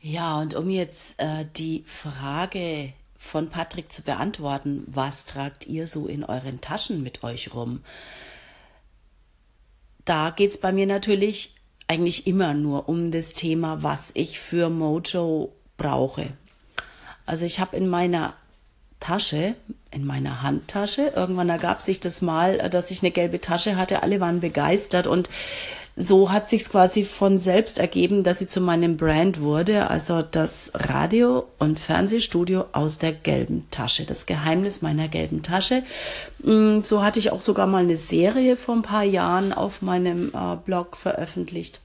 Ja, und um jetzt die Frage von Patrick zu beantworten, was tragt ihr so in euren Taschen mit euch rum? Da geht es bei mir natürlich eigentlich immer nur um das Thema, was ich für Mojo brauche. Also ich habe in meiner Tasche, in meiner Handtasche, irgendwann ergab sich das mal, dass ich eine gelbe Tasche hatte, alle waren begeistert und so hat sich's quasi von selbst ergeben, dass sie zu meinem Brand wurde, also das Radio- und Fernsehstudio aus der gelben Tasche, das Geheimnis meiner gelben Tasche. So hatte ich auch sogar mal eine Serie vor ein paar Jahren auf meinem Blog veröffentlicht.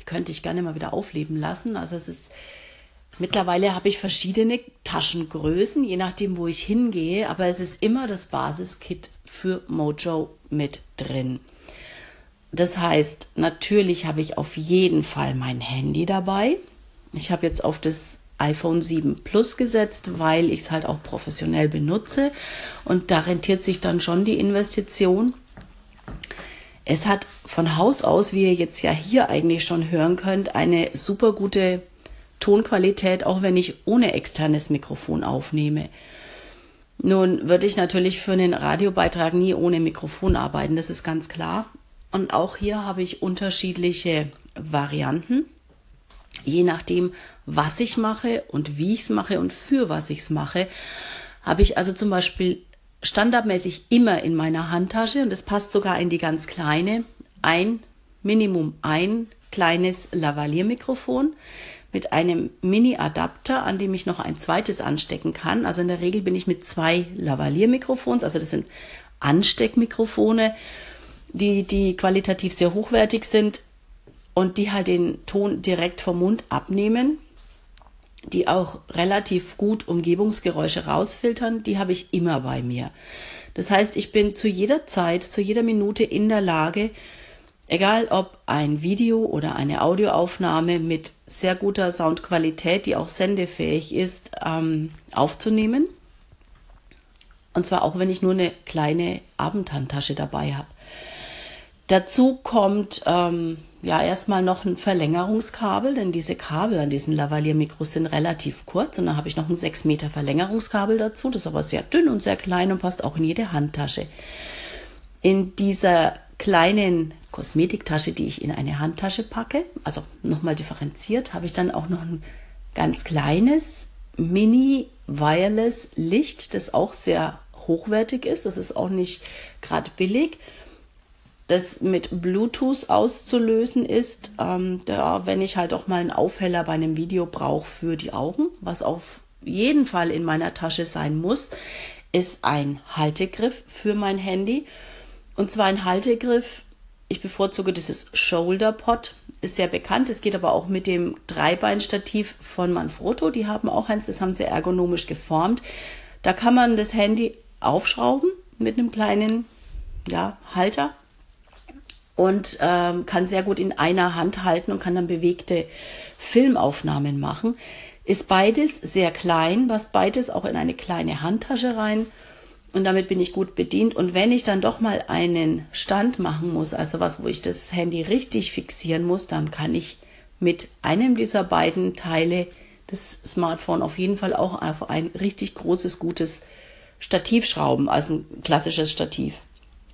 Die könnte ich gerne mal wieder aufleben lassen, also es ist... Mittlerweile habe ich verschiedene Taschengrößen, je nachdem, wo ich hingehe, aber es ist immer das Basiskit für Mojo mit drin. Das heißt, natürlich habe ich auf jeden Fall mein Handy dabei. Ich habe jetzt auf das iPhone 7 Plus gesetzt, weil ich es halt auch professionell benutze und da rentiert sich dann schon die Investition. Es hat von Haus aus, wie ihr jetzt ja hier eigentlich schon hören könnt, eine super gute Tonqualität, auch wenn ich ohne externes Mikrofon aufnehme. Nun würde ich natürlich für einen Radiobeitrag nie ohne Mikrofon arbeiten, das ist ganz klar. Und auch hier habe ich unterschiedliche Varianten, je nachdem, was ich mache und wie ich es mache und für was ich es mache, habe ich also zum Beispiel standardmäßig immer in meiner Handtasche, und das passt sogar in die ganz kleine, ein kleines Lavaliermikrofon mit einem Mini-Adapter, an dem ich noch ein zweites anstecken kann. Also in der Regel bin ich mit zwei Lavaliermikrofons, also das sind Ansteckmikrofone, die qualitativ sehr hochwertig sind und die halt den Ton direkt vom Mund abnehmen, die auch relativ gut Umgebungsgeräusche rausfiltern, die habe ich immer bei mir. Das heißt, ich bin zu jeder Zeit, zu jeder Minute in der Lage, egal ob ein Video oder eine Audioaufnahme mit sehr guter Soundqualität, die auch sendefähig ist, aufzunehmen. Und zwar auch, wenn ich nur eine kleine Abendhandtasche dabei habe. Dazu kommt ja erstmal noch ein Verlängerungskabel, denn diese Kabel an diesen Lavalier-Mikros sind relativ kurz. Und dann habe ich noch ein 6 Meter Verlängerungskabel dazu. Das ist aber sehr dünn und sehr klein und passt auch in jede Handtasche. In dieser kleinen Kosmetiktasche, die ich in eine Handtasche packe, also nochmal differenziert, habe ich dann auch noch ein ganz kleines Mini-Wireless-Licht, das auch sehr hochwertig ist. Das ist auch nicht gerade billig. Das mit Bluetooth auszulösen ist, wenn ich halt auch mal einen Aufheller bei einem Video brauche für die Augen, was auf jeden Fall in meiner Tasche sein muss, ist ein Haltegriff für mein Handy. Und zwar ein Haltegriff, ich bevorzuge dieses Shoulder Pod, ist sehr bekannt. Es geht aber auch mit dem Dreibeinstativ von Manfrotto, die haben auch eins, das haben sie ergonomisch geformt. Da kann man das Handy aufschrauben mit einem kleinen Halter und kann sehr gut in einer Hand halten und kann dann bewegte Filmaufnahmen machen. Ist beides sehr klein, passt beides auch in eine kleine Handtasche rein. Und damit bin ich gut bedient. Und wenn ich dann doch mal einen Stand machen muss, also was, wo ich das Handy richtig fixieren muss, dann kann ich mit einem dieser beiden Teile das Smartphone auf jeden Fall auch auf ein richtig großes, gutes Stativ schrauben, also ein klassisches Stativ.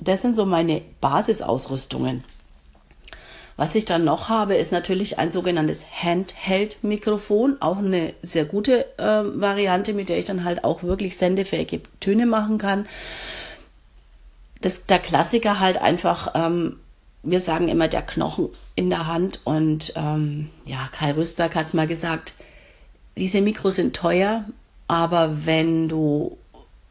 Das sind so meine Basisausrüstungen. Was ich dann noch habe, ist natürlich ein sogenanntes Handheld-Mikrofon, auch eine sehr gute Variante, mit der ich dann halt auch wirklich sendefähige Töne machen kann. Der Klassiker halt einfach, wir sagen immer, der Knochen in der Hand. Und Karl Rüstberg hat es mal gesagt, diese Mikros sind teuer, aber wenn du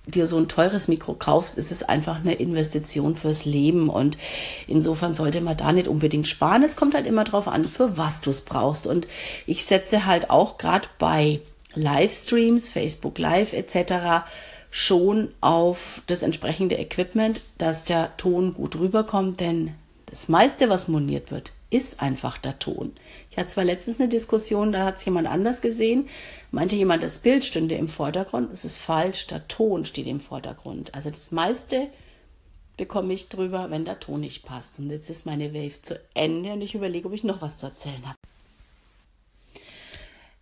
dir so ein teures Mikro kaufst, ist es einfach eine Investition fürs Leben und insofern sollte man da nicht unbedingt sparen. Es kommt halt immer drauf an, für was du es brauchst, und ich setze halt auch gerade bei Livestreams, Facebook Live etc. schon auf das entsprechende Equipment, dass der Ton gut rüberkommt, denn das meiste, was moniert wird, ist einfach der Ton. Ich hatte zwar letztens eine Diskussion, da hat es jemand anders gesehen, meinte jemand, das Bild stünde im Vordergrund. Das ist falsch, der Ton steht im Vordergrund. Also das meiste bekomme ich drüber, wenn der Ton nicht passt. Und jetzt ist meine Wave zu Ende und ich überlege, ob ich noch was zu erzählen habe.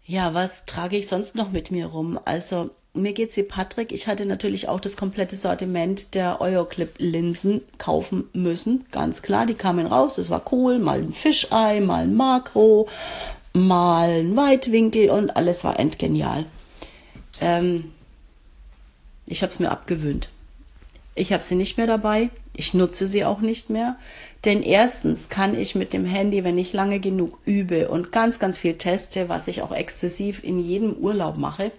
Ja, was trage ich sonst noch mit mir rum? Also, mir geht's wie Patrick. Ich hatte natürlich auch das komplette Sortiment der Euroclip-Linsen kaufen müssen. Ganz klar, die kamen raus. Das war cool. Mal ein Fischei, mal ein Makro, mal ein Weitwinkel und alles war endgenial. Ich habe es mir abgewöhnt. Ich habe sie nicht mehr dabei. Ich nutze sie auch nicht mehr. Denn erstens kann ich mit dem Handy, wenn ich lange genug übe und ganz, ganz viel teste, was ich auch exzessiv in jedem Urlaub mache,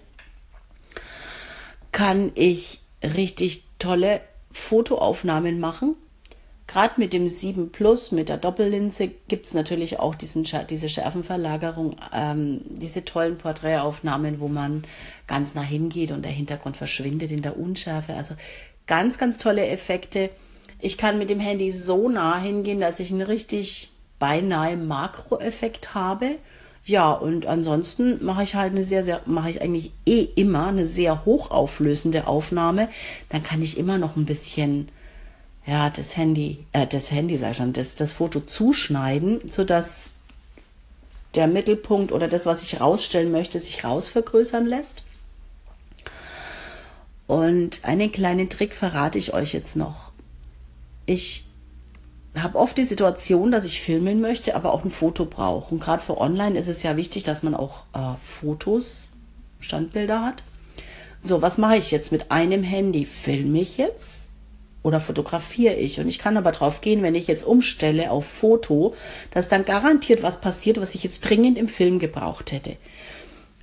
kann ich richtig tolle Fotoaufnahmen machen. Gerade mit dem 7 Plus, mit der Doppellinse, gibt es natürlich auch diese Schärfenverlagerung, diese tollen Porträtaufnahmen, wo man ganz nah hingeht und der Hintergrund verschwindet in der Unschärfe. Also ganz, ganz tolle Effekte. Ich kann mit dem Handy so nah hingehen, dass ich einen richtig beinahe Makroeffekt habe. Ja, und ansonsten mache ich eigentlich immer eine sehr hochauflösende Aufnahme. Dann kann ich immer noch ein bisschen das Foto zuschneiden, sodass der Mittelpunkt oder das, was ich rausstellen möchte, sich rausvergrößern lässt. Und einen kleinen Trick verrate ich euch jetzt noch. Ich habe oft die Situation, dass ich filmen möchte, aber auch ein Foto brauche. Und gerade für online ist es ja wichtig, dass man auch Fotos, Standbilder hat. So, was mache ich jetzt mit einem Handy? Filme ich jetzt? Oder fotografiere ich? Und ich kann aber drauf gehen, wenn ich jetzt umstelle auf Foto, dass dann garantiert was passiert, was ich jetzt dringend im Film gebraucht hätte.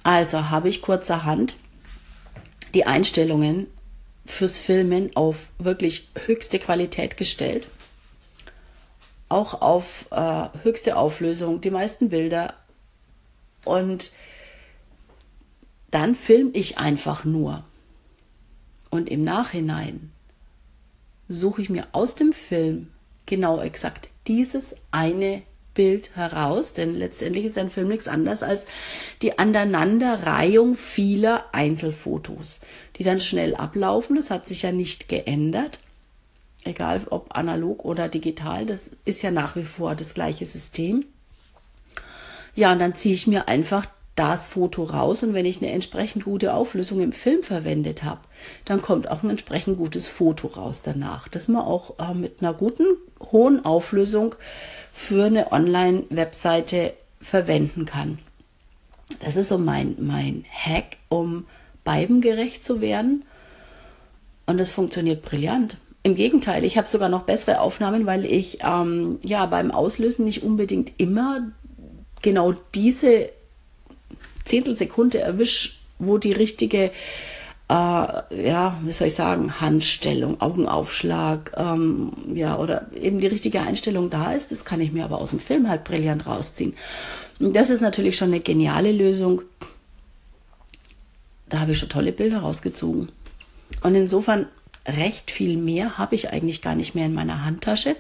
Also habe ich kurzerhand die Einstellungen fürs Filmen auf wirklich höchste Qualität gestellt. Auch auf höchste Auflösung, die meisten Bilder. Und dann filme ich einfach nur. Und im Nachhinein suche ich mir aus dem Film genau exakt dieses eine Bild heraus, denn letztendlich ist ein Film nichts anderes als die Aneinanderreihung vieler Einzelfotos, die dann schnell ablaufen. Das hat sich ja nicht geändert, egal ob analog oder digital, das ist ja nach wie vor das gleiche System. Ja, und dann ziehe ich mir einfach das Foto raus und wenn ich eine entsprechend gute Auflösung im Film verwendet habe, dann kommt auch ein entsprechend gutes Foto raus danach, dass man auch mit einer guten, hohen Auflösung für eine Online-Webseite verwenden kann. Das ist so mein Hack, um beiden gerecht zu werden und das funktioniert brillant. Im Gegenteil, ich habe sogar noch bessere Aufnahmen, weil ich beim Auslösen nicht unbedingt immer genau diese Zehntelsekunde erwische, wo die richtige, Handstellung, Augenaufschlag, oder eben die richtige Einstellung da ist. Das kann ich mir aber aus dem Film halt brillant rausziehen. Und das ist natürlich schon eine geniale Lösung. Da habe ich schon tolle Bilder rausgezogen. Und insofern recht viel mehr habe ich eigentlich gar nicht mehr in meiner Handtasche.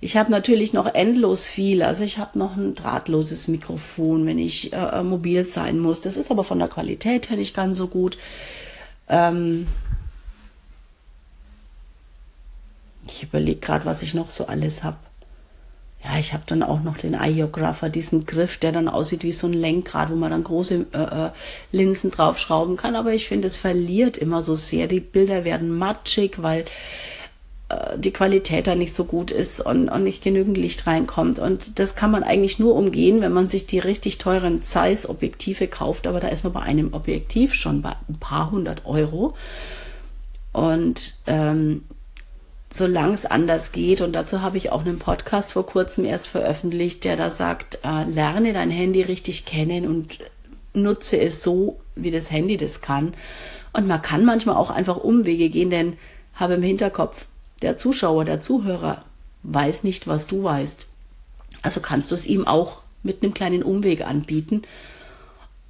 Ich habe natürlich noch endlos viel, also ich habe noch ein drahtloses Mikrofon, wenn ich mobil sein muss. Das ist aber von der Qualität her nicht ganz so gut. Ich überlege gerade, was ich noch so alles habe. Ja, ich habe dann auch noch den iOgrapher, diesen Griff, der dann aussieht wie so ein Lenkrad, wo man dann große Linsen draufschrauben kann. Aber ich finde, es verliert immer so sehr. Die Bilder werden matschig, weil die Qualität da nicht so gut ist und nicht genügend Licht reinkommt. Und das kann man eigentlich nur umgehen, wenn man sich die richtig teuren Zeiss Objektive kauft. Aber da ist man bei einem Objektiv schon bei ein paar 100 Euro. Und solange es anders geht, und dazu habe ich auch einen Podcast vor kurzem erst veröffentlicht, der da sagt, lerne dein Handy richtig kennen und nutze es so, wie das Handy das kann. Und man kann manchmal auch einfach Umwege gehen, denn habe im Hinterkopf, der Zuschauer, der Zuhörer weiß nicht, was du weißt. Also kannst du es ihm auch mit einem kleinen Umweg anbieten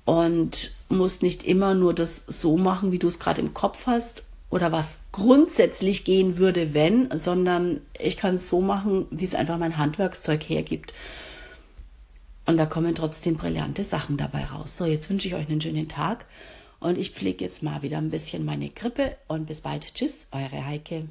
und musst nicht immer nur das so machen, wie du es gerade im Kopf hast oder was grundsätzlich gehen würde, wenn, sondern ich kann es so machen, wie es einfach mein Handwerkszeug hergibt. Und da kommen trotzdem brillante Sachen dabei raus. So, jetzt wünsche ich euch einen schönen Tag und ich pflege jetzt mal wieder ein bisschen meine Grippe und bis bald. Tschüss, eure Heike.